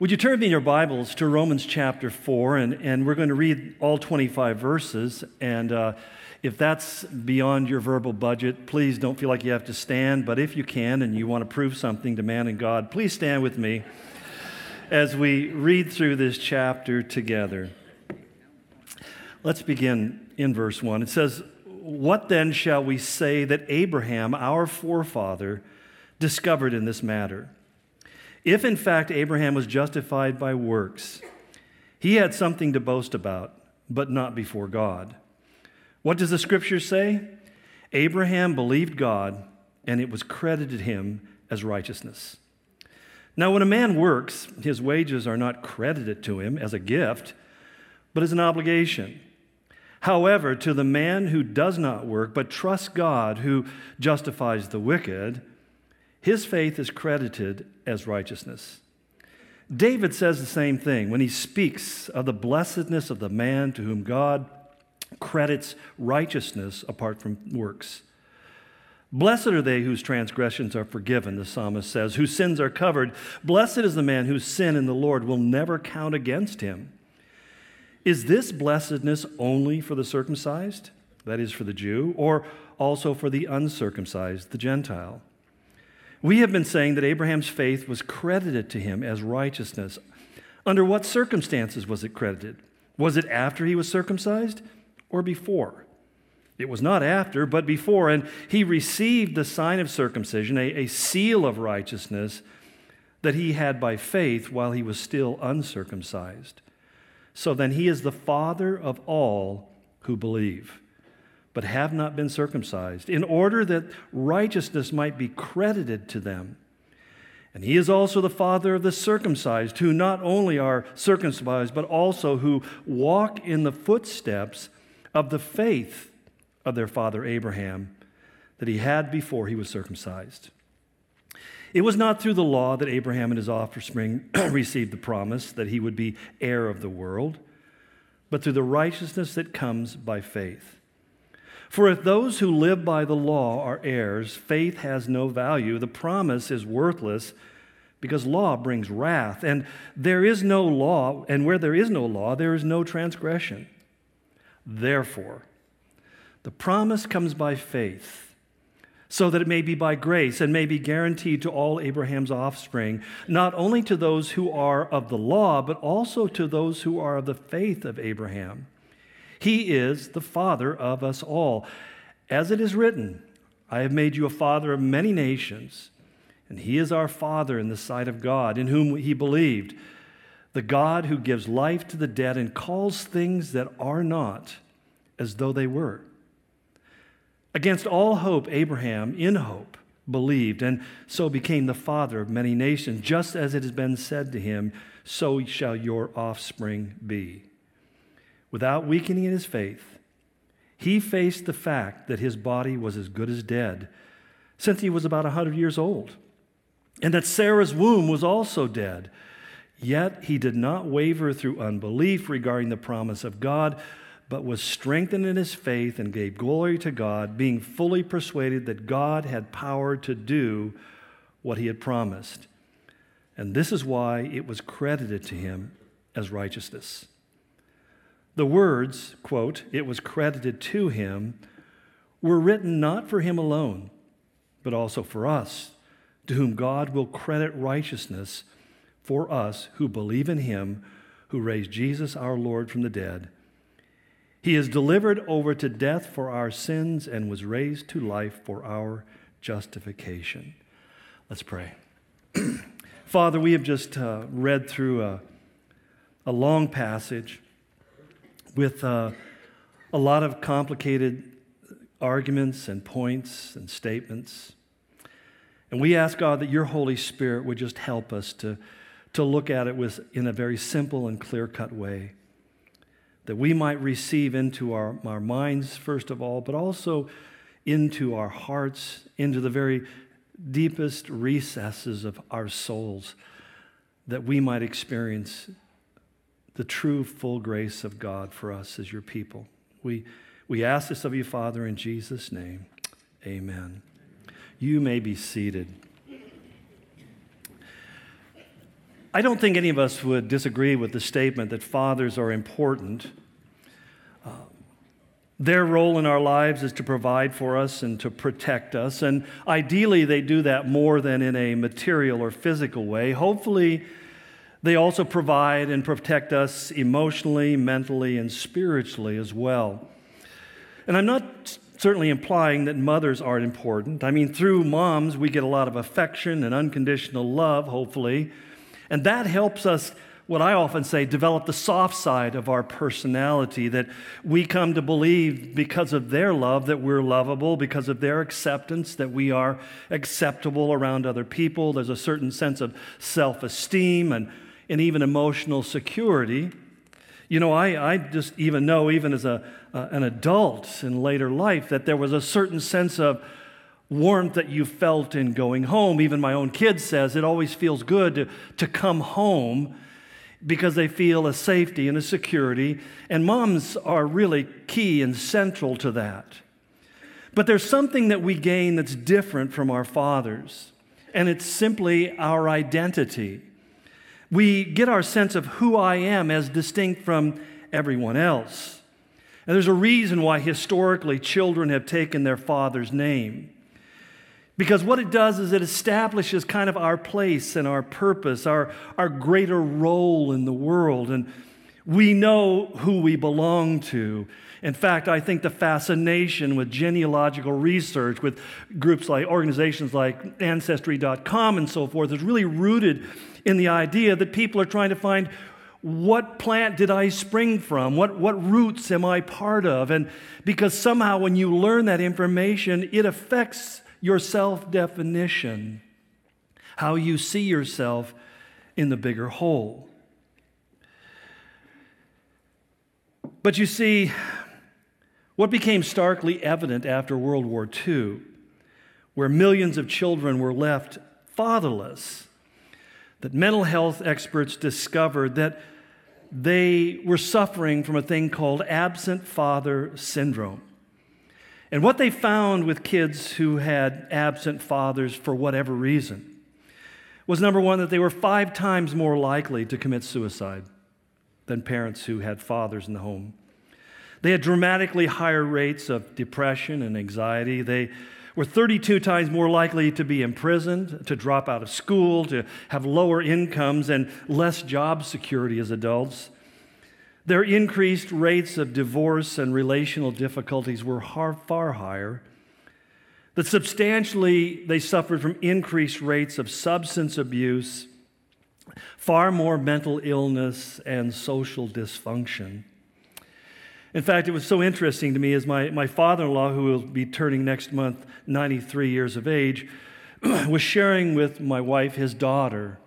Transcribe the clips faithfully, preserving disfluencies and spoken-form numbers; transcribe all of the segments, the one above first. Would you turn me in your Bibles to Romans chapter four, and, and we're going to read all twenty-five verses, and uh, if that's beyond your verbal budget, please don't feel like you have to stand, but if you can and you want to prove something to man and God, please stand with me as we read through this chapter together. Let's begin in verse one. It says, "What then shall we say that Abraham, our forefather, discovered in this matter? If, in fact, Abraham was justified by works, he had something to boast about, but not before God. What does the Scripture say? Abraham believed God, and it was credited him as righteousness. Now, when a man works, his wages are not credited to him as a gift, but as an obligation. However, to the man who does not work, but trusts God, who justifies the wicked, his faith is credited as righteousness." David says the same thing when he speaks of the blessedness of the man to whom God credits righteousness apart from works. "Blessed are they whose transgressions are forgiven," the psalmist says, "whose sins are covered. Blessed is the man whose sin in the Lord will never count against him." Is this blessedness only for the circumcised, that is, for the Jew, or also for the uncircumcised, the Gentile? We have been saying that Abraham's faith was credited to him as righteousness. Under what circumstances was it credited? Was it after he was circumcised or before? It was not after, but before, and he received the sign of circumcision, a, a seal of righteousness that he had by faith while he was still uncircumcised. So then he is the father of all who believe, but have not been circumcised, in order that righteousness might be credited to them. And he is also the father of the circumcised, who not only are circumcised, but also who walk in the footsteps of the faith of their father Abraham that he had before he was circumcised. It was not through the law that Abraham and his offspring received the promise that he would be heir of the world, but through the righteousness that comes by faith. For if those who live by the law are heirs, faith has no value. The promise is worthless, because law brings wrath, and there is no law, and where there is no law, there is no transgression. Therefore, the promise comes by faith, so that it may be by grace and may be guaranteed to all Abraham's offspring, not only to those who are of the law, but also to those who are of the faith of Abraham. He is the father of us all. As it is written, "I have made you a father of many nations," and he is our father in the sight of God, in whom he believed, the God who gives life to the dead and calls things that are not as though they were. Against all hope, Abraham, in hope, believed, and so became the father of many nations, just as it has been said to him, "So shall your offspring be." Without weakening in his faith, he faced the fact that his body was as good as dead, since he was about one hundred years old, and that Sarah's womb was also dead. Yet he did not waver through unbelief regarding the promise of God, but was strengthened in his faith and gave glory to God, being fully persuaded that God had power to do what he had promised. And this is why it was credited to him as righteousness. The words, quote, "it was credited to him," were written not for him alone, but also for us, to whom God will credit righteousness, for us who believe in him who raised Jesus our Lord from the dead. He is delivered over to death for our sins and was raised to life for our justification. Let's pray. Father, we have just uh, read through a, a long passage with uh, a lot of complicated arguments and points and statements. And we ask, God, that your Holy Spirit would just help us to, to look at it with, in a very simple and clear-cut way, that we might receive into our, our minds, first of all, but also into our hearts, into the very deepest recesses of our souls, that we might experience the true full grace of God for us as your people. We we ask this of you, Father, in Jesus' name. Amen. You may be seated. I don't think any of us would disagree with the statement that fathers are important. Uh, their role in our lives is to provide for us and to protect us, and ideally they do that more than in a material or physical way. Hopefully, they also provide and protect us emotionally, mentally, and spiritually as well. And I'm not certainly implying that mothers aren't important. I mean, through moms, we get a lot of affection and unconditional love, hopefully. And that helps us, what I often say, develop the soft side of our personality, that we come to believe because of their love that we're lovable, because of their acceptance that we are acceptable around other people. There's a certain sense of self-esteem and, and even emotional security. You know, I, I just even know, even as a uh, an adult in later life, that there was a certain sense of warmth that you felt in going home. Even my own kid says it always feels good to, to come home because they feel a safety and a security. And moms are really key and central to that. But there's something that we gain that's different from our fathers, and it's simply our identity. We get our sense of who I am as distinct from everyone else. And there's a reason why historically children have taken their father's name. Because what it does is it establishes kind of our place and our purpose, our, our greater role in the world. And we know who we belong to. In fact, I think the fascination with genealogical research, with groups like organizations like Ancestry dot com and so forth, is really rooted in the idea that people are trying to find, what plant did I spring from? What, what roots am I part of? And because somehow when you learn that information, it affects your self-definition, how you see yourself in the bigger whole. But you see, what became starkly evident after World War Two, where millions of children were left fatherless, that mental health experts discovered that they were suffering from a thing called absent father syndrome. And what they found with kids who had absent fathers for whatever reason was, number one, that they were five times more likely to commit suicide than parents who had fathers in the home. They had dramatically higher rates of depression and anxiety. They were thirty-two times more likely to be imprisoned, to drop out of school, to have lower incomes and less job security as adults. Their increased rates of divorce and relational difficulties were far higher. That substantially they suffered from increased rates of substance abuse, far more mental illness and social dysfunction. In fact, it was so interesting to me as my, my father-in-law, who will be turning next month ninety-three years of age, was sharing with my wife, his daughter,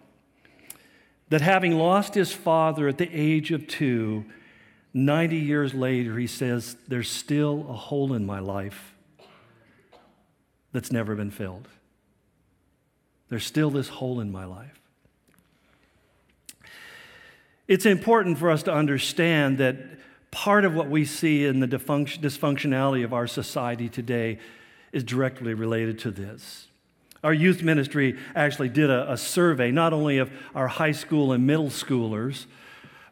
that having lost his father at the age of two, ninety years later, he says, there's still a hole in my life that's never been filled. There's still this hole in my life. It's important for us to understand that part of what we see in the dysfunctionality of our society today is directly related to this. Our youth ministry actually did a, a survey, not only of our high school and middle schoolers,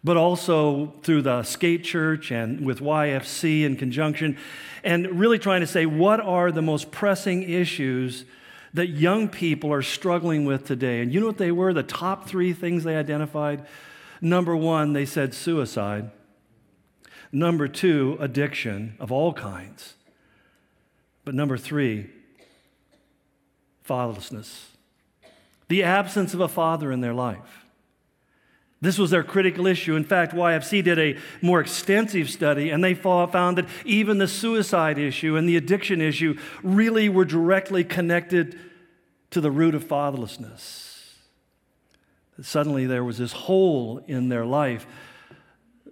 but also through the Skate Church and with Y F C in conjunction, and really trying to say, what are the most pressing issues that young people are struggling with today? And you know what they were? The top three things they identified? Number one, they said suicide. Number two, addiction of all kinds. But number three, fatherlessness. The absence of a father in their life. This was their critical issue. In fact, Y F C did a more extensive study, and they found that even the suicide issue and the addiction issue really were directly connected to the root of fatherlessness. Suddenly there was this hole in their life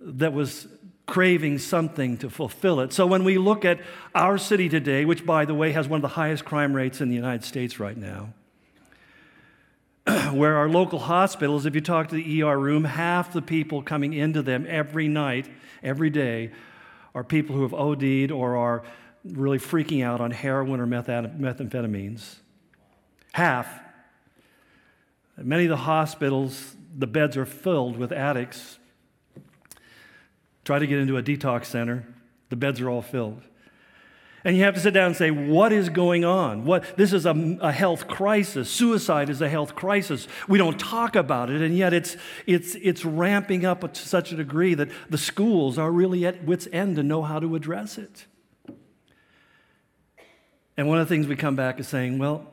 that was craving something to fulfill it. So when we look at our city today, which, by the way, has one of the highest crime rates in the United States right now, where our local hospitals, if you talk to the E R room, half the people coming into them every night, every day, are people who have O D'd or are really freaking out on heroin or methamphetamines. Half. At many of the hospitals, the beds are filled with addicts. Try to get into a detox center. The beds are all filled. And you have to sit down and say, what is going on? What, this is a, a health crisis. Suicide is a health crisis. We don't talk about it, and yet it's, it's, it's ramping up to such a degree that the schools are really at wit's end to know how to address it. And one of the things we come back is saying, well,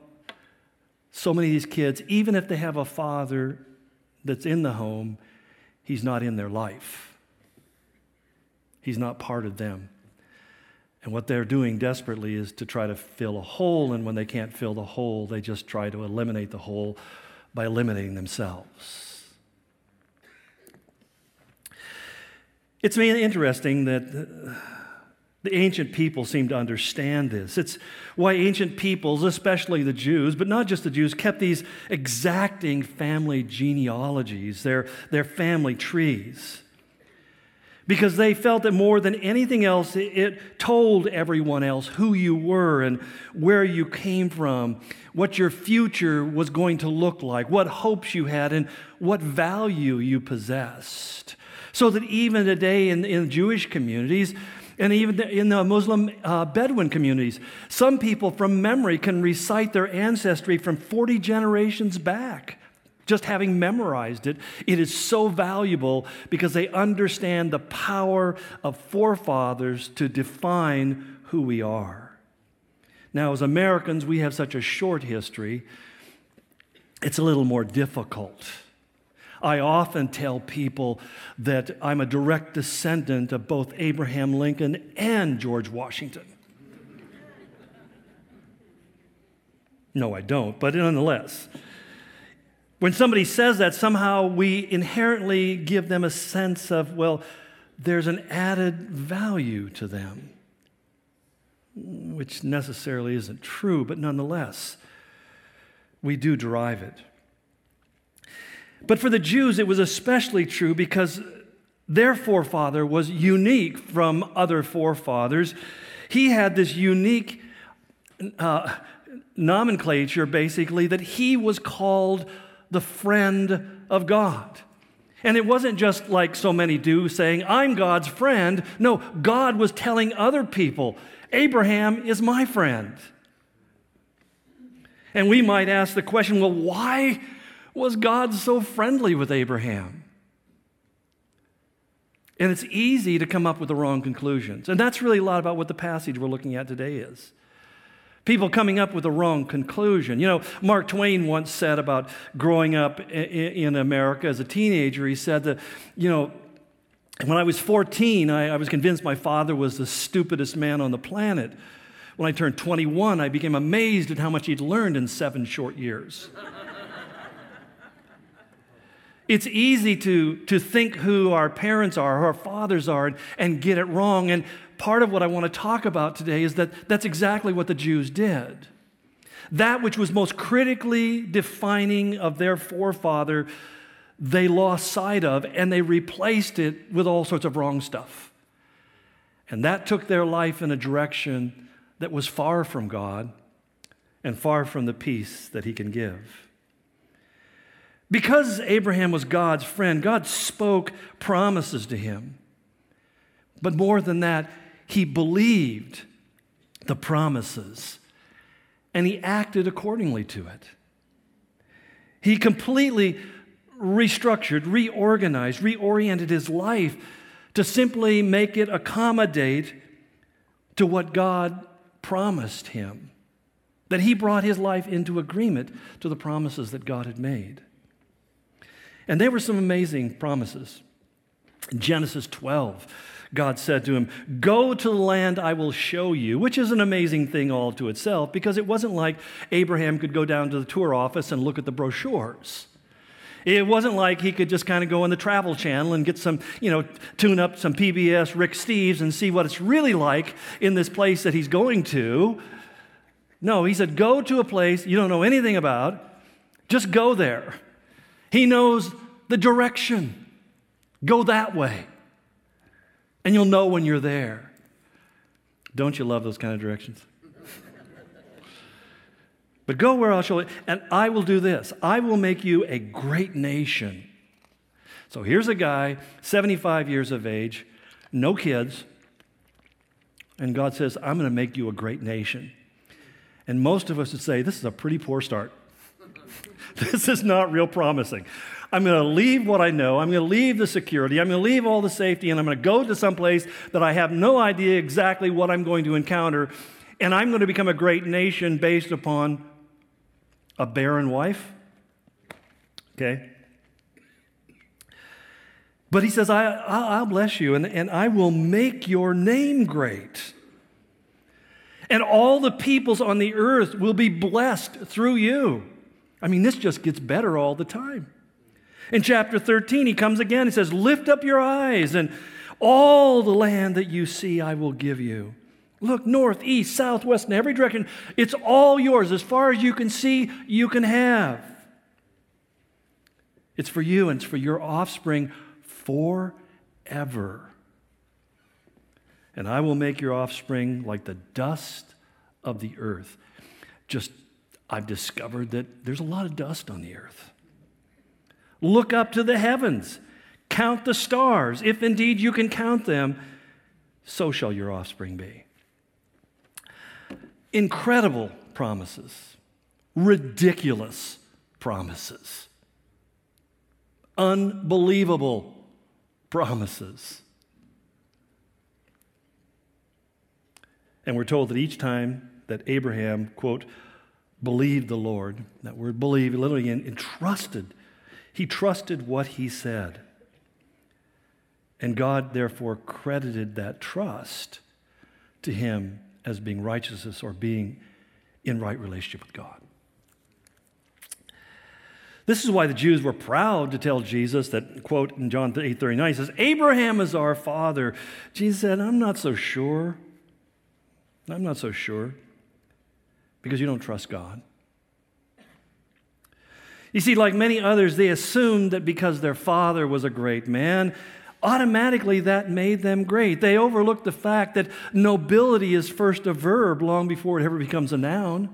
so many of these kids, even if they have a father that's in the home, he's not in their life. He's not part of them. And what they're doing desperately is to try to fill a hole, and when they can't fill the hole, they just try to eliminate the hole by eliminating themselves. It's interesting that the ancient people seem to understand this. It's why ancient peoples, especially the Jews, but not just the Jews, kept these exacting family genealogies, their, their family trees, because they felt that more than anything else, it told everyone else who you were and where you came from, what your future was going to look like, what hopes you had, and what value you possessed. So that even today in, in Jewish communities, and even in the Muslim uh, Bedouin communities, some people from memory can recite their ancestry from forty generations back. Just having memorized it, it is so valuable because they understand the power of forefathers to define who we are. Now, as Americans, we have such a short history, it's a little more difficult. I often tell people that I'm a direct descendant of both Abraham Lincoln and George Washington. No, I don't, but nonetheless. When somebody says that, somehow we inherently give them a sense of, well, there's an added value to them, which necessarily isn't true, but nonetheless, we do derive it. But for the Jews, it was especially true because their forefather was unique from other forefathers. He had this unique uh, nomenclature, basically, that he was called the friend of God. And it wasn't just like so many do, saying, I'm God's friend. No, God was telling other people, Abraham is my friend. And we might ask the question, well, why was God so friendly with Abraham? And it's easy to come up with the wrong conclusions. And that's really a lot about what the passage we're looking at today is. People coming up with the wrong conclusion. You know, Mark Twain once said about growing up in America as a teenager, he said that, you know, when I was fourteen, I, I was convinced my father was the stupidest man on the planet. When I turned twenty-one, I became amazed at how much he'd learned in seven short years. It's easy to, to think who our parents are, who our fathers are, and, and get it wrong. And part of what I want to talk about today is that that's exactly what the Jews did. That which was most critically defining of their forefather, they lost sight of, and they replaced it with all sorts of wrong stuff. And that took their life in a direction that was far from God and far from the peace that He can give. Because Abraham was God's friend, God spoke promises to him. But more than that, he believed the promises, and he acted accordingly to it. He completely restructured, reorganized, reoriented his life to simply make it accommodate to what God promised him, that he brought his life into agreement to the promises that God had made. And they were some amazing promises. In Genesis twelve, God said to him, go to the land I will show you, which is an amazing thing all to itself, because it wasn't like Abraham could go down to the tour office and look at the brochures. It wasn't like he could just kind of go on the travel channel and get some, you know, tune up some P B S Rick Steves and see what it's really like in this place that he's going to. No, he said, go to a place you don't know anything about, just go there. He knows the direction. Go that way. And you'll know when you're there. Don't you love those kind of directions? But go where I'll show you. And I will do this. I will make you a great nation. So here's a guy, seventy-five years of age, no kids, and God says, I'm going to make you a great nation. And most of us would say, this is a pretty poor start. This is not real promising. I'm going to leave what I know. I'm going to leave the security. I'm going to leave all the safety, and I'm going to go to someplace that I have no idea exactly what I'm going to encounter, and I'm going to become a great nation based upon a barren wife. Okay? But he says, I, I, I'll bless you, and, and I will make your name great. And all the peoples on the earth will be blessed through you. I mean, this just gets better all the time. In chapter thirteen, he comes again. He says, lift up your eyes, and all the land that you see I will give you. Look, north, east, south, west, in every direction. It's all yours. As far as you can see, you can have. It's for you, and it's for your offspring forever. And I will make your offspring like the dust of the earth. Just, I've discovered that there's a lot of dust on the earth. Look up to the heavens. Count the stars. If indeed you can count them, so shall your offspring be. Incredible promises. Ridiculous promises. Unbelievable promises. And we're told that each time that Abraham, quote, believed the Lord, that word believe literally entrusted, he trusted what he said. And God therefore credited that trust to him as being righteousness or being in right relationship with God. This is why the Jews were proud to tell Jesus that, quote, in John eight thirty-nine, he says, Abraham is our father. Jesus said, I'm not so sure. I'm not so sure because you don't trust God. You see, like many others, they assumed that because their father was a great man, automatically that made them great. They overlooked the fact that nobility is first a verb long before it ever becomes a noun.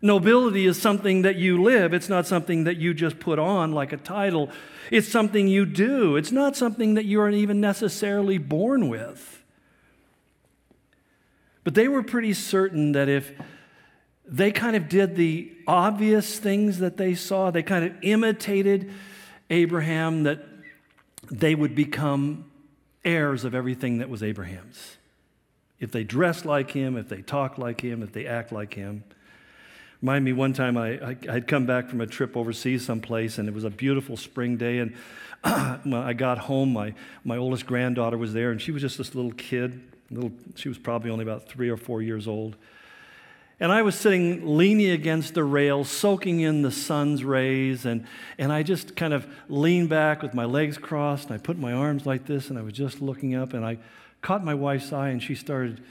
Nobility is something that you live. It's not something that you just put on like a title. It's something you do. It's not something that you aren't even necessarily born with. But they were pretty certain that if they kind of did the obvious things that they saw, they kind of imitated Abraham, that they would become heirs of everything that was Abraham's. If they dressed like him, if they talked like him, if they act like him. Remind me one time I, I, I'd come back from a trip overseas someplace, and it was a beautiful spring day, and when I got home, my, my oldest granddaughter was there, and she was just this little kid. Little, she was probably only about three or four years old. And I was sitting leaning against the rail, soaking in the sun's rays, and, and I just kind of leaned back with my legs crossed, and I put my arms like this, and I was just looking up, and I caught my wife's eye, and she started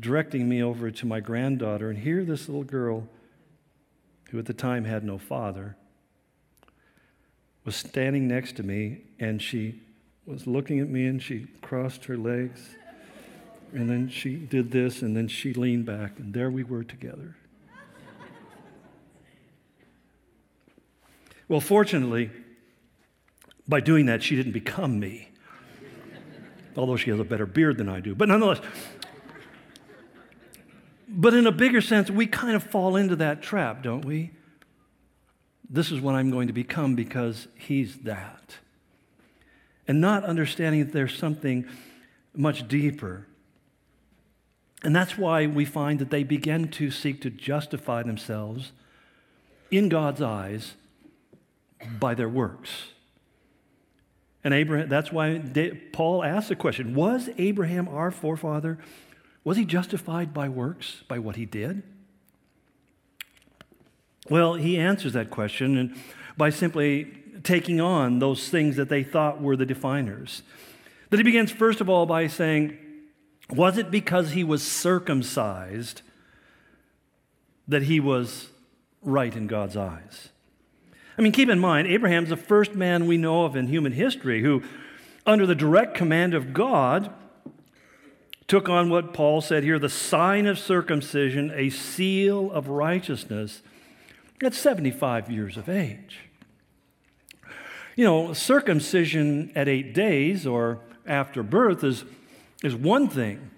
directing me over to my granddaughter. And here this little girl, who at the time had no father, was standing next to me, and she was looking at me, and she crossed her legs. And then she did this, and then she leaned back, and there we were together. Well, fortunately, by doing that, she didn't become me, although she has a better beard than I do. But nonetheless, but in a bigger sense, we kind of fall into that trap, don't we? This is what I'm going to become because he's that. And not understanding that there's something much deeper. And that's why we find that they begin to seek to justify themselves in God's eyes by their works. And Abraham, that's why Paul asked the question, was Abraham our forefather, was he justified by works, by what he did? Well, he answers that question and by simply taking on those things that they thought were the definers. That he begins, first of all, by saying, was it because he was circumcised that he was right in God's eyes? I mean, keep in mind, Abraham's the first man we know of in human history who, under the direct command of God, took on what Paul said here, the sign of circumcision, a seal of righteousness, at seventy-five years of age. You know, circumcision at eight days or after birth is, is one thing.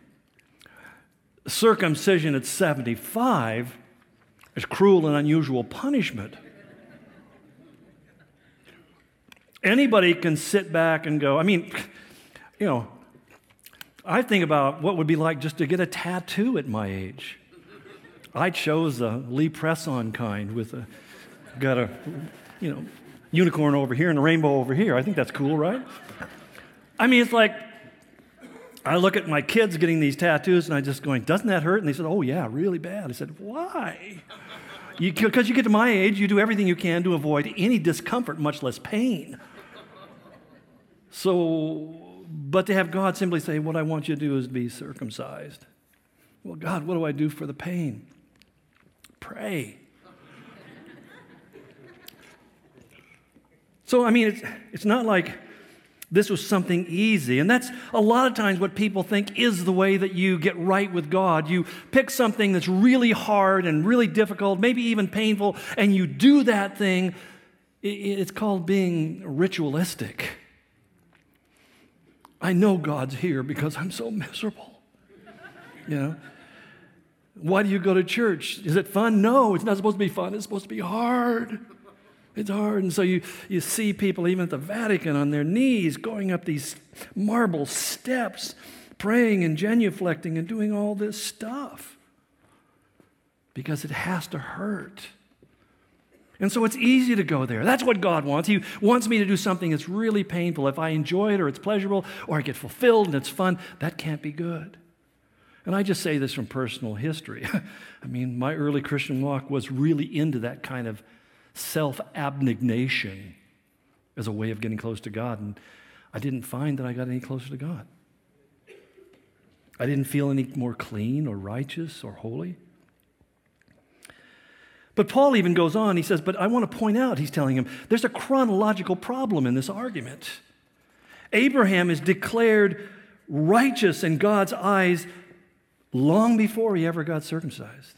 Circumcision at seventy-five is cruel and unusual punishment. Anybody can sit back and go, I mean, you know, I think about what it would be like just to get a tattoo at my age. I chose the Lee Press-on kind with a, got a, you know, unicorn over here and a rainbow over here. I think that's cool, right? I mean, it's like, I look at my kids getting these tattoos and I'm just going, doesn't that hurt? And they said, oh yeah, really bad. I said, why? Because you, you get to my age, you do everything you can to avoid any discomfort, much less pain. So, but to have God simply say, what I want you to do is be circumcised. Well, God, what do I do for the pain? Pray. So, I mean, it's, it's not like this was something easy. And that's a lot of times what people think is the way that you get right with God. You pick something that's really hard and really difficult, maybe even painful, and you do that thing. It's called being ritualistic. I know God's here because I'm so miserable. You know? Why do you go to church? Is it fun? No, it's not supposed to be fun. It's supposed to be hard. It's hard. And so you, you see people even at the Vatican on their knees going up these marble steps, praying and genuflecting and doing all this stuff because it has to hurt. And so it's easy to go there. That's what God wants. He wants me to do something that's really painful. If I enjoy it or it's pleasurable or I get fulfilled and it's fun, that can't be good. And I just say this from personal history. I mean, my early Christian walk was really into that kind of self-abnegation as a way of getting close to God. And I didn't find that I got any closer to God. I didn't feel any more clean or righteous or holy. But Paul even goes on. He says, but I want to point out, he's telling him, there's a chronological problem in this argument. Abraham is declared righteous in God's eyes long before he ever got circumcised.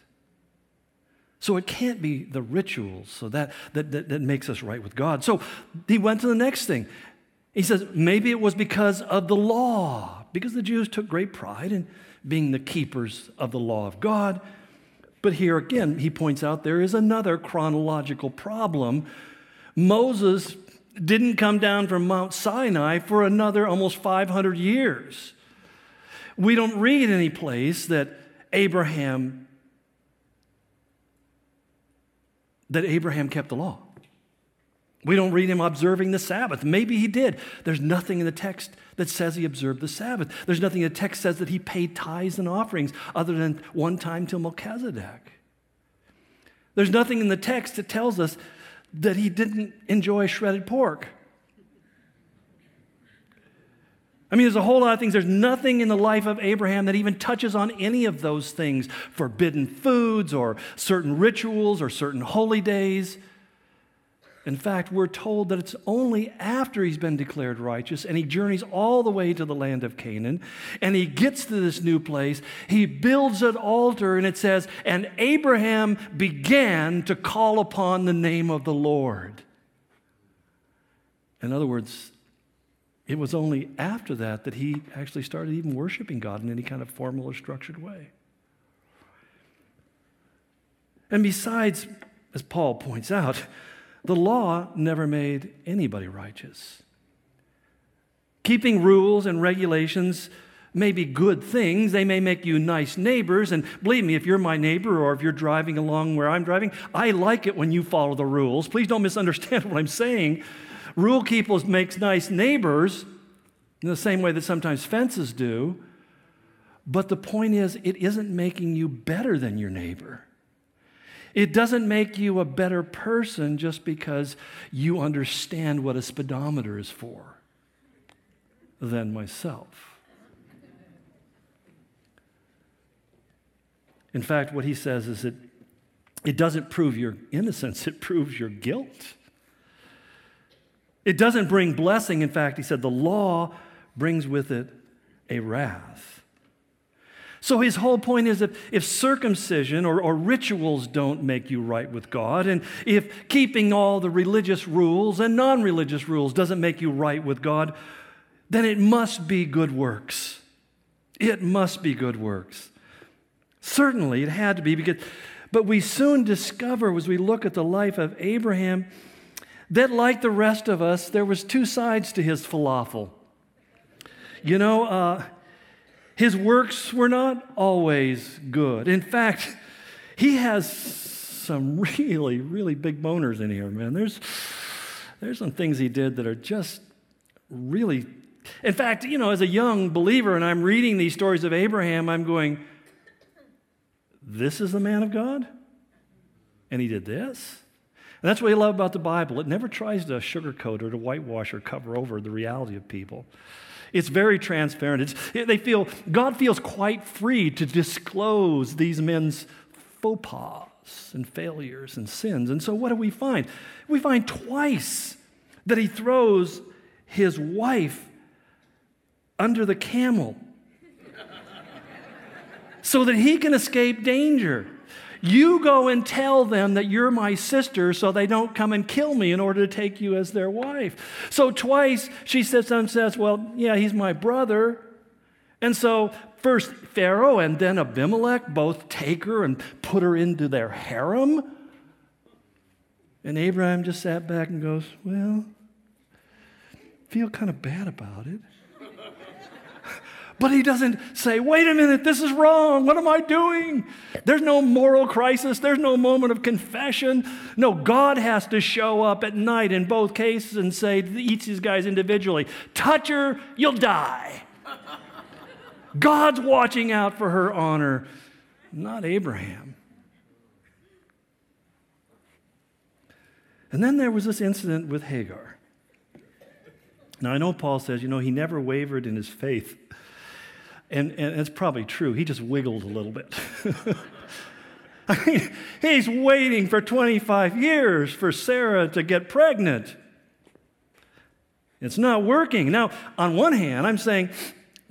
So it can't be the rituals so that, that, that, that makes us right with God. So he went to the next thing. He says, maybe it was because of the law, because the Jews took great pride in being the keepers of the law of God. But here again, he points out there is another chronological problem. Moses didn't come down from Mount Sinai for another almost five hundred years. We don't read any place that Abraham that Abraham kept the law. We don't read him observing the Sabbath. Maybe he did. There's nothing in the text that says he observed the Sabbath. There's nothing in the text that says that he paid tithes and offerings other than one time till Melchizedek. There's nothing in the text that tells us that he didn't enjoy shredded pork. I mean, there's a whole lot of things. There's nothing in the life of Abraham that even touches on any of those things, forbidden foods or certain rituals or certain holy days. In fact, we're told that it's only after he's been declared righteous and he journeys all the way to the land of Canaan and he gets to this new place, he builds an altar, and it says, and Abraham began to call upon the name of the Lord. In other words, it was only after that that he actually started even worshiping God in any kind of formal or structured way. And besides, as Paul points out, the law never made anybody righteous. Keeping rules and regulations may be good things. They may make you nice neighbors. And believe me, if you're my neighbor or if you're driving along where I'm driving, I like it when you follow the rules. Please don't misunderstand what I'm saying. Rule keepers makes nice neighbors in the same way that sometimes fences do. But the point is, it isn't making you better than your neighbor. It doesn't make you a better person just because you understand what a speedometer is for than myself. In fact, what he says is that it doesn't prove your innocence, it proves your guilt. It doesn't bring blessing. In fact, he said the law brings with it a wrath. So his whole point is that if circumcision or, or rituals don't make you right with God, and if keeping all the religious rules and non-religious rules doesn't make you right with God, then it must be good works. It must be good works. Certainly it had to be, because, but we soon discover as we look at the life of Abraham that, like the rest of us, there was two sides to his falafel. You know, uh, his works were not always good. In fact, he has some really, really big boners in here, man. There's, there's some things he did that are just really... In fact, you know, as a young believer, and I'm reading these stories of Abraham, I'm going, this is the man of God? And he did this? And that's what I love about the Bible. It never tries to sugarcoat or to whitewash or cover over the reality of people. It's very transparent. It's, it, they feel, God feels quite free to disclose these men's faux pas and failures and sins. And so what do we find? We find twice that he throws his wife under the camel so that he can escape danger. You go and tell them that you're my sister so they don't come and kill me in order to take you as their wife. So twice she sits and says, well, yeah, he's my brother. And so first Pharaoh and then Abimelech both take her and put her into their harem. And Abraham just sat back and goes, well, feel kind of bad about it. But he doesn't say, wait a minute, this is wrong. What am I doing? There's no moral crisis. There's no moment of confession. No, God has to show up at night in both cases and say to each of these guys individually, touch her, you'll die. God's watching out for her honor, not Abraham. And then there was this incident with Hagar. Now, I know Paul says, you know, he never wavered in his faith. And, and it's probably true. He just wiggled a little bit. I mean, he's waiting for twenty-five years for Sarah to get pregnant. It's not working. Now, on one hand, I'm saying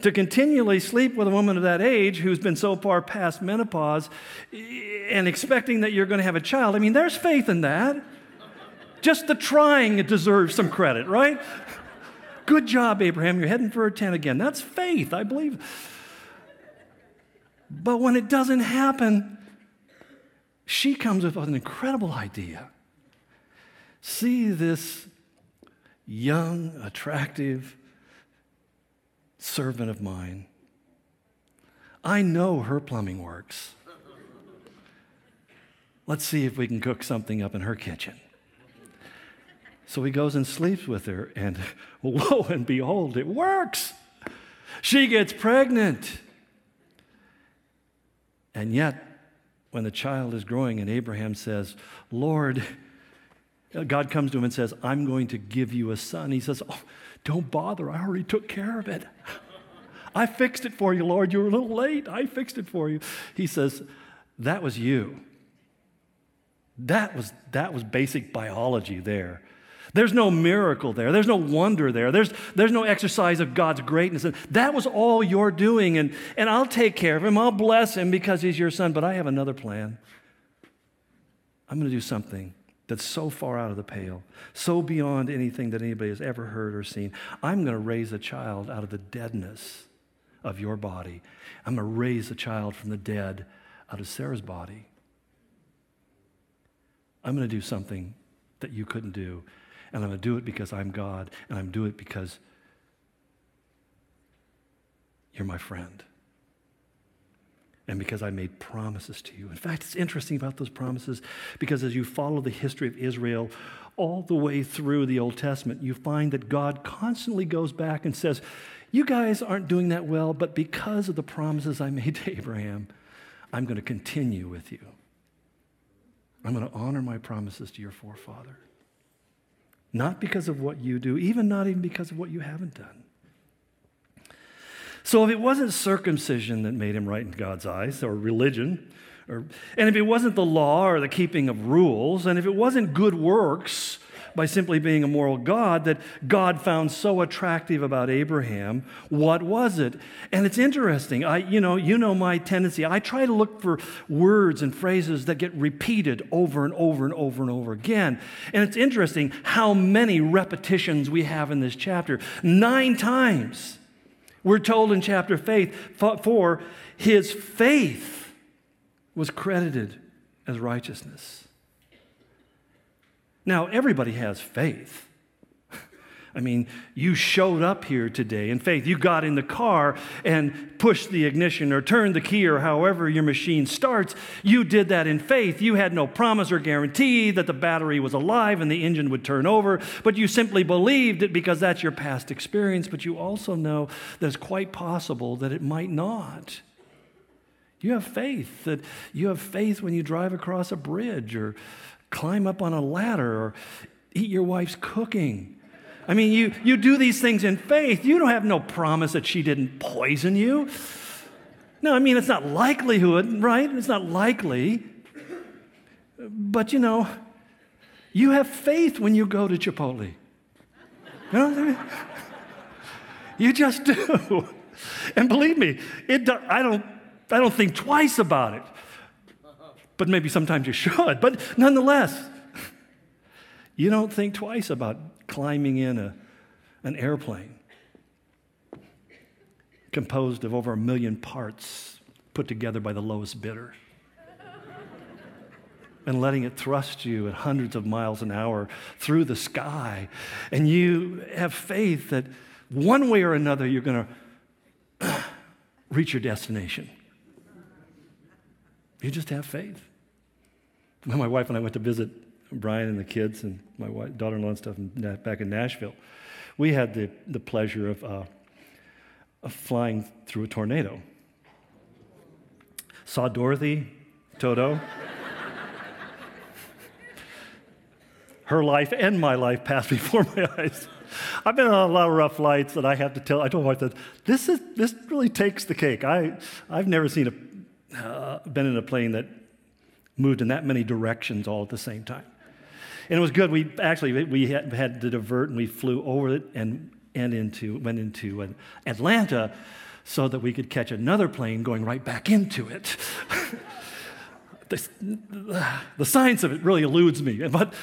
to continually sleep with a woman of that age who's been so far past menopause and expecting that you're going to have a child, I mean, there's faith in that. Just the trying deserves some credit, right? Good job, Abraham. You're heading for a ten again. That's faith, I believe. But when it doesn't happen, she comes with an incredible idea. See this young, attractive servant of mine. I know her plumbing works. Let's see if we can cook something up in her kitchen. So he goes and sleeps with her, and lo and behold, it works. She gets pregnant. And yet, when the child is growing and Abraham says, Lord, God comes to him and says, I'm going to give you a son. He says, oh, don't bother. I already took care of it. I fixed it for you, Lord. You were a little late. I fixed it for you. He says, that was you. That was, that was basic biology there. There's no miracle there. There's no wonder there. There's, there's no exercise of God's greatness. And that was all you're doing, and, and I'll take care of him. I'll bless him because he's your son, but I have another plan. I'm going to do something that's so far out of the pale, so beyond anything that anybody has ever heard or seen. I'm going to raise a child out of the deadness of your body. I'm going to raise a child from the dead out of Sarah's body. I'm going to do something that you couldn't do. And I'm going to do it because I'm God, and I'm doing it because you're my friend. And because I made promises to you. In fact, it's interesting about those promises because as you follow the history of Israel all the way through the Old Testament, you find that God constantly goes back and says, you guys aren't doing that well, but because of the promises I made to Abraham, I'm going to continue with you. I'm going to honor my promises to your forefather. Not because of what you do, even not even because of what you haven't done. So if it wasn't circumcision that made him right in God's eyes, or religion, or, and if it wasn't the law or the keeping of rules, and if it wasn't good works, by simply being a moral God that God found so attractive about Abraham. What was it? And it's interesting. I, you know, you know my tendency. I try to look for words and phrases that get repeated over and over and over and over again. And it's interesting how many repetitions we have in this chapter. Nine times we're told in chapter four, his faith was credited as righteousness. Now, everybody has faith. I mean, you showed up here today in faith. You got in the car and pushed the ignition or turned the key or however your machine starts. You did that in faith. You had no promise or guarantee that the battery was alive and the engine would turn over, but you simply believed it because that's your past experience, but you also know that it's quite possible that it might not. You have faith, that you have faith when you drive across a bridge or climb up on a ladder or eat your wife's cooking. I mean, you, you do these things in faith. You don't have no promise that she didn't poison you. No, I mean, it's not likelihood, right? It's not likely. But, you know, you have faith when you go to Chipotle. You know what I mean? You just do. And believe me, it. I don't. I don't think twice about it. But maybe sometimes you should. But nonetheless, you don't think twice about climbing in a, an airplane composed of over a million parts put together by the lowest bidder and letting it thrust you at hundreds of miles an hour through the sky. And you have faith that one way or another you're going to reach your destination. You just have faith. When my wife and I went to visit Brian and the kids and my wife, daughter-in-law and stuff in, back in Nashville, we had the, the pleasure of, uh, of flying through a tornado. Saw Dorothy, Toto. Her life and my life passed before my eyes. I've been on a lot of rough flights, and I have to tell, I told my wife that this is this really takes the cake. I, I've never seen a Uh, been in a plane that moved in that many directions all at the same time. And it was good. We actually, we had, had to divert, and we flew over it and, and into went into an Atlanta so that we could catch another plane going right back into it. the, the science of it really eludes me. But,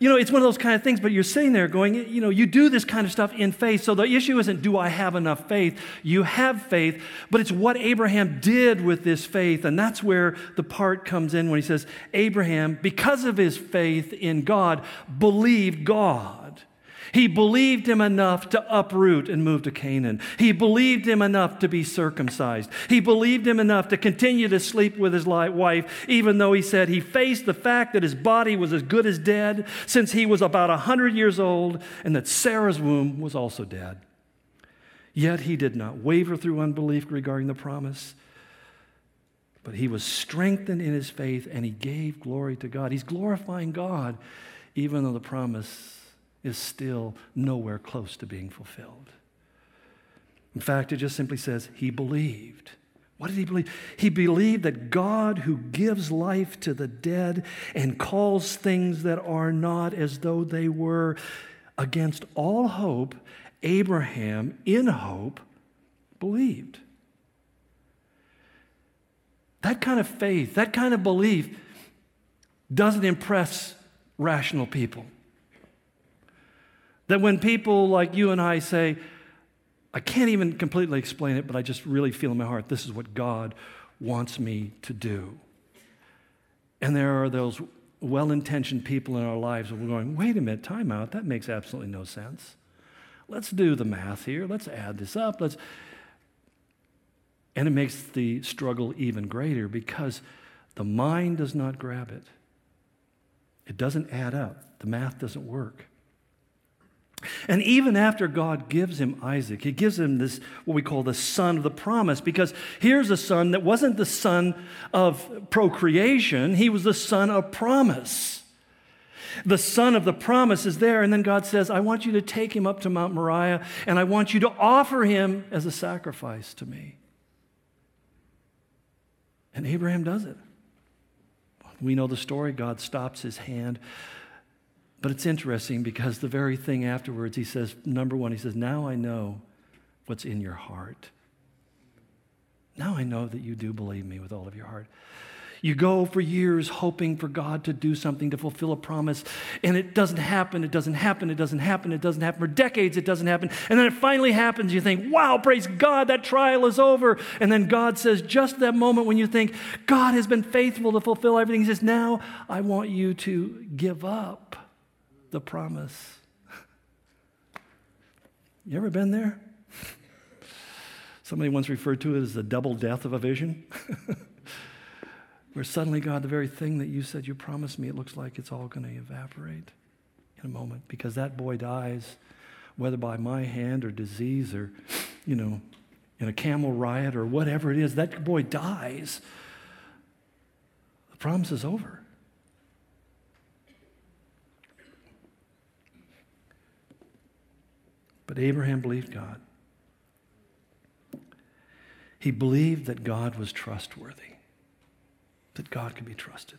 you know, it's one of those kind of things, but you're sitting there going, you know, you do this kind of stuff in faith. So the issue isn't, do I have enough faith? You have faith, but it's what Abraham did with this faith. And that's where the part comes in when he says, Abraham, because of his faith in God, believed God. He believed him enough to uproot and move to Canaan. He believed him enough to be circumcised. He believed him enough to continue to sleep with his wife, even though he said he faced the fact that his body was as good as dead since he was about one hundred years old and that Sarah's womb was also dead. Yet he did not waver through unbelief regarding the promise, but he was strengthened in his faith and he gave glory to God. He's glorifying God, even though the promise is still nowhere close to being fulfilled. In fact, it just simply says he believed. What did he believe? He believed that God, who gives life to the dead and calls things that are not as though they were, against all hope, Abraham, in hope, believed. That kind of faith, that kind of belief doesn't impress rational people. That when people like you and I say, I can't even completely explain it, but I just really feel in my heart, this is what God wants me to do. And there are those well-intentioned people in our lives who are going, wait a minute, time out, that makes absolutely no sense. Let's do the math here. Let's add this up. Let's. And it makes the struggle even greater because the mind does not grab it. It doesn't add up. The math doesn't work. And even after God gives him Isaac, he gives him this, what we call the son of the promise, because here's a son that wasn't the son of procreation, he was the son of promise. The son of the promise is there, and then God says, I want you to take him up to Mount Moriah, and I want you to offer him as a sacrifice to me. And Abraham does it. We know the story. God stops his hand But it's interesting because the very thing afterwards, he says, number one, he says, now I know what's in your heart. Now I know that you do believe me with all of your heart. You go for years hoping for God to do something, to fulfill a promise, and it doesn't happen, it doesn't happen, it doesn't happen, it doesn't happen. For decades it doesn't happen, and then it finally happens. You think, wow, praise God, that trial is over. And then God says, just that moment when you think, God has been faithful to fulfill everything, he says, now I want you to give up the promise. You ever been there? Somebody once referred to it as the double death of a vision. Where suddenly, God, the very thing that you said you promised me, it looks like it's all going to evaporate in a moment because that boy dies, whether by my hand or disease or, you know, in a camel riot or whatever it is, that boy dies. The promise is over. But Abraham believed God. He believed that God was trustworthy. That God could be trusted.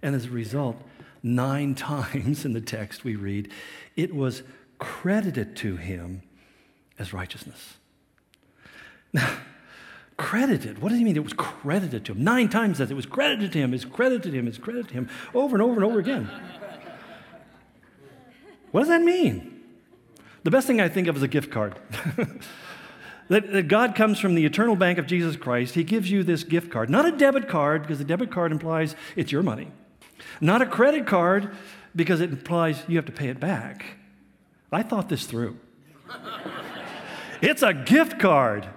And as a result, nine times in the text we read, it was credited to him as righteousness. Now, credited, what does he mean? It was credited to him. Nine times that it was credited to him, it's credited to him, it's credited to him, over and over and over again. What does that mean? The best thing I think of is a gift card. That God comes from the eternal bank of Jesus Christ. He gives you this gift card. Not a debit card, because the debit card implies it's your money. Not a credit card, because it implies you have to pay it back. I thought this through. It's a gift card.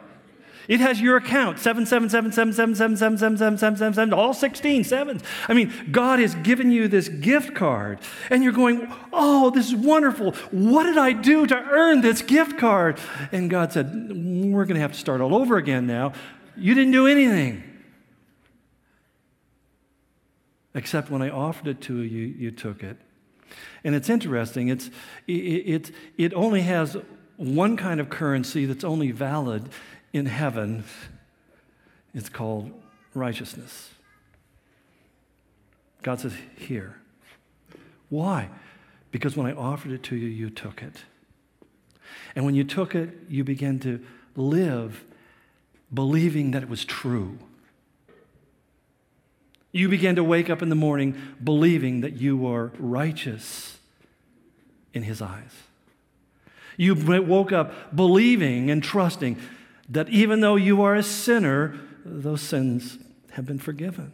It has your account, seven seven seven seven seven seven seven seven seven seven seven, all sixteen sevens. I mean, God has given you this gift card, and you're going, oh, this is wonderful. What did I do to earn this gift card? And God said, we're going to have to start all over again now. You didn't do anything. Except when I offered it to you, you took it. And it's interesting. It's it it, it only has one kind of currency that's only valid in heaven. It's called righteousness. God says, here. Why? Because when I offered it to you, you took it. And when you took it, you began to live believing that it was true. You began to wake up in the morning believing that you were righteous in his eyes. You woke up believing and trusting that even though you are a sinner, those sins have been forgiven.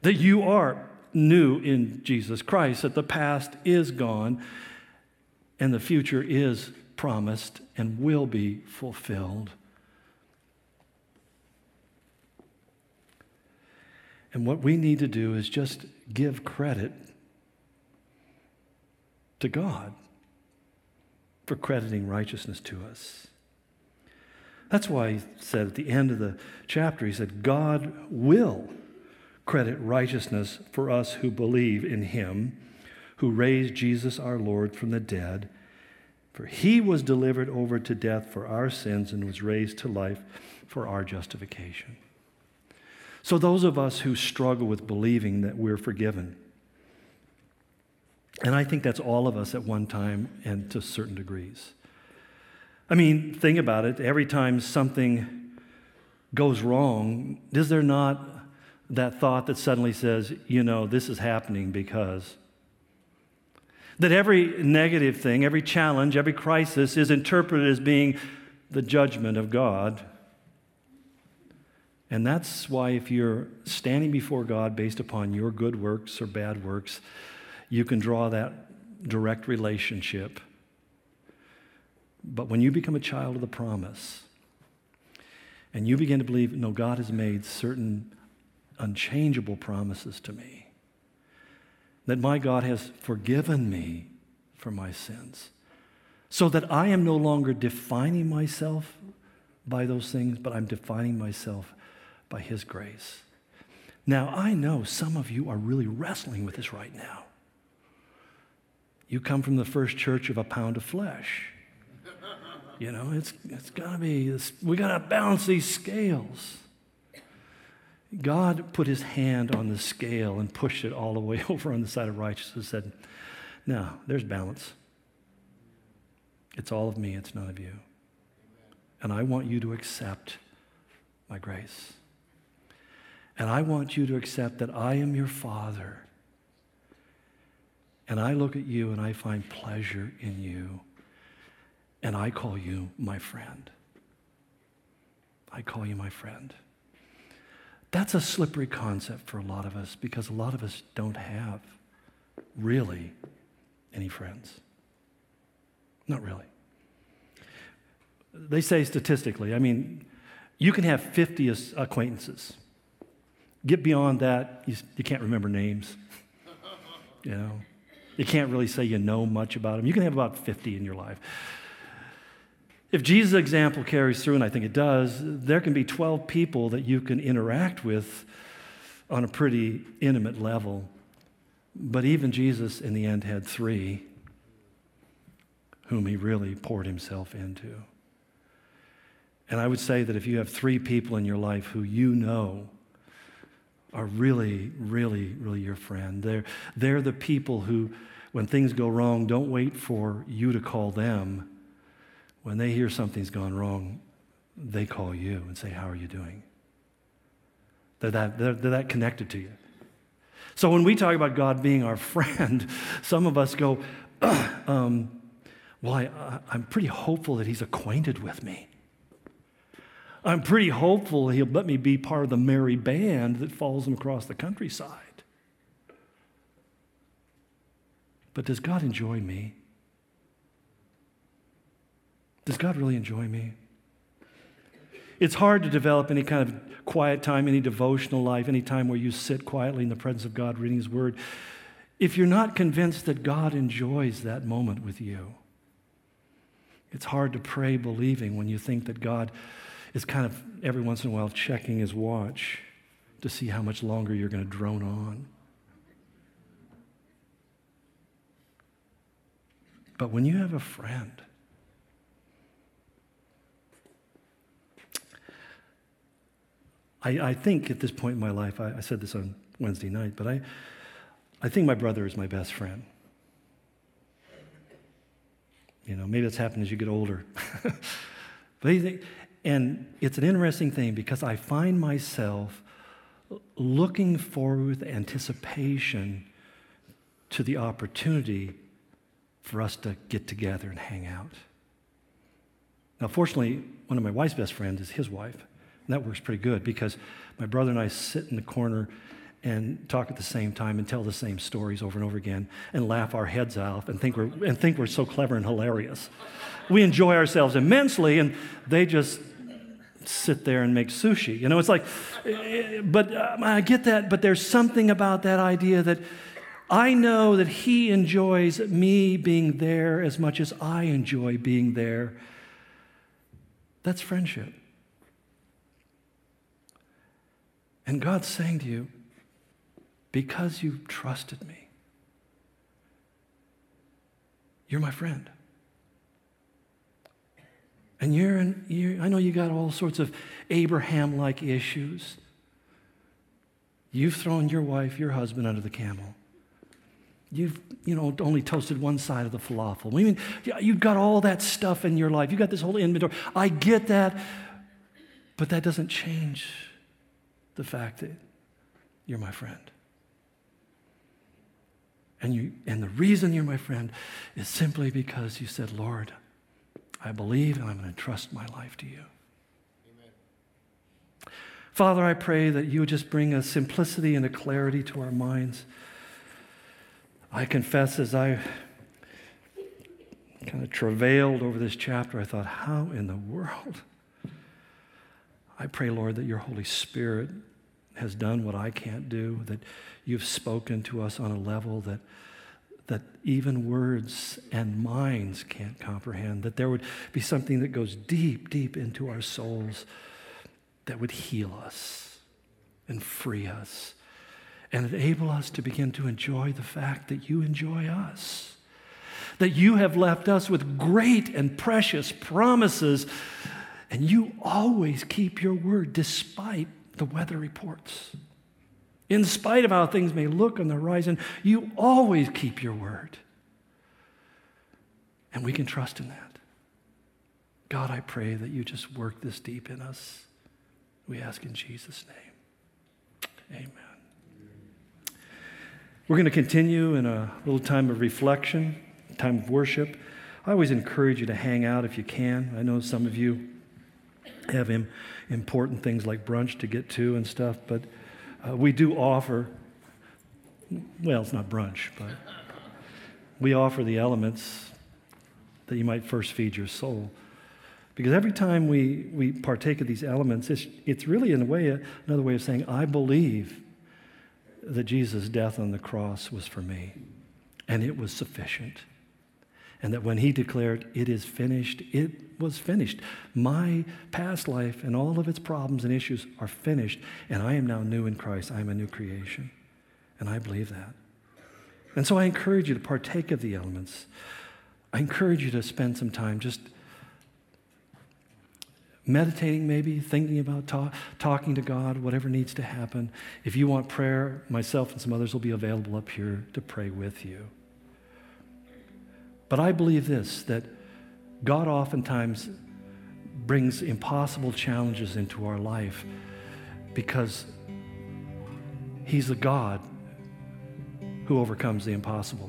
That you are new in Jesus Christ, that the past is gone and the future is promised and will be fulfilled. And what we need to do is just give credit to God for crediting righteousness to us. That's why he said at the end of the chapter, he said, God will credit righteousness for us who believe in him, who raised Jesus our Lord from the dead. For he was delivered over to death for our sins and was raised to life for our justification. So those of us who struggle with believing that we're forgiven, and I think that's all of us at one time and to certain degrees. I mean, think about it. Every time something goes wrong, is there not that thought that suddenly says, you know, this is happening because? That every negative thing, every challenge, every crisis is interpreted as being the judgment of God. And that's why if you're standing before God based upon your good works or bad works, you can draw that direct relationship. But when you become a child of the promise and you begin to believe, no, God has made certain unchangeable promises to me, that my God has forgiven me for my sins, so that I am no longer defining myself by those things, but I'm defining myself by his grace. Now, I know some of you are really wrestling with this right now. You come from the first church of a pound of flesh. You know, it's it's gotta be. It's, we gotta balance these scales. God put his hand on the scale and pushed it all the way over on the side of righteousness and said, no, there's balance. It's all of me, it's none of you. And I want you to accept my grace. And I want you to accept that I am your Father. And I look at you and I find pleasure in you. And I call you my friend. I call you my friend. That's a slippery concept for a lot of us because a lot of us don't have really any friends. Not really. They say statistically, I mean, you can have fifty acquaintances. Get beyond that, you, you can't remember names. You know, you can't really say you know much about them. You can have about fifty in your life. If Jesus' example carries through, and I think it does, there can be twelve people that you can interact with on a pretty intimate level. But even Jesus, in the end, had three whom he really poured himself into. And I would say that if you have three people in your life who you know are really, really, really your friend, they're, they're the people who, when things go wrong, don't wait for you to call them. When they hear something's gone wrong, they call you and say, how are you doing? They're that, they're, they're that connected to you. So when we talk about God being our friend, some of us go, um, well, I, I'm pretty hopeful that he's acquainted with me. I'm pretty hopeful he'll let me be part of the merry band that follows him across the countryside. But does God enjoy me? Does God really enjoy me? It's hard to develop any kind of quiet time, any devotional life, any time where you sit quietly in the presence of God reading his word, if you're not convinced that God enjoys that moment with you. It's hard to pray believing when you think that God is kind of every once in a while checking his watch to see how much longer you're going to drone on. But when you have a friend, I, I think at this point in my life, I, I said this on Wednesday night, but I, I think my brother is my best friend. You know, maybe that's happened as you get older. But he, and it's an interesting thing because I find myself looking forward with anticipation to the opportunity for us to get together and hang out. Now, fortunately, one of my wife's best friends is his wife. And that works pretty good because my brother and I sit in the corner and talk at the same time and tell the same stories over and over again and laugh our heads off and think we're and think we're so clever and hilarious. We enjoy ourselves immensely, and they just sit there and make sushi. You know, it's like, but uh, I get that, but there's something about that idea that I know that he enjoys me being there as much as I enjoy being there. That's friendship. And God's saying to you, because you've trusted me, you're my friend. And you're, in, you're I know you got all sorts of Abraham-like issues. You've thrown your wife, your husband under the camel. You've, you know, only toasted one side of the falafel. I mean, you've got all that stuff in your life. You've got this whole inventory. I get that, but that doesn't change the fact that you're my friend. And you, and the reason you're my friend is simply because you said, Lord, I believe and I'm going to trust my life to you. Amen. Father, I pray that you would just bring a simplicity and a clarity to our minds. I confess as I kind of travailed over this chapter, I thought, how in the world? I pray, Lord, that your Holy Spirit has done what I can't do, that you've spoken to us on a level that that even words and minds can't comprehend, that there would be something that goes deep, deep into our souls that would heal us and free us and enable us to begin to enjoy the fact that you enjoy us, that you have left us with great and precious promises. And you always keep your word despite the weather reports. In spite of how things may look on the horizon, you always keep your word. And we can trust in that. God, I pray that you just work this deep in us. We ask in Jesus' name. Amen. We're going to continue in a little time of reflection, time of worship. I always encourage you to hang out if you can. I know some of you have important things like brunch to get to and stuff, but uh, we do offer, well, it's not brunch, but we offer the elements that you might first feed your soul. Because every time we, we partake of these elements, it's, it's really, in a way, another way of saying, I believe that Jesus' death on the cross was for me, and it was sufficient. And that when he declared, it is finished, it was finished. My past life and all of its problems and issues are finished, and I am now new in Christ. I am a new creation, and I believe that. And so I encourage you to partake of the elements. I encourage you to spend some time just meditating, maybe thinking about talk, talking to God, whatever needs to happen. If you want prayer, myself and some others will be available up here to pray with you. But I believe this, that God oftentimes brings impossible challenges into our life because he's the God who overcomes the impossible.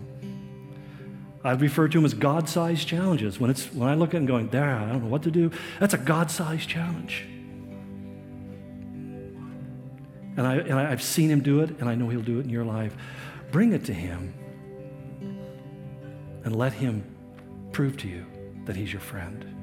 I refer to them as God-sized challenges. When it's when I look at it and going, there, I don't know what to do, that's a God-sized challenge. And, I, and I, I've seen him do it, and I know he'll do it in your life. Bring it to him and let him prove to you that he's your friend.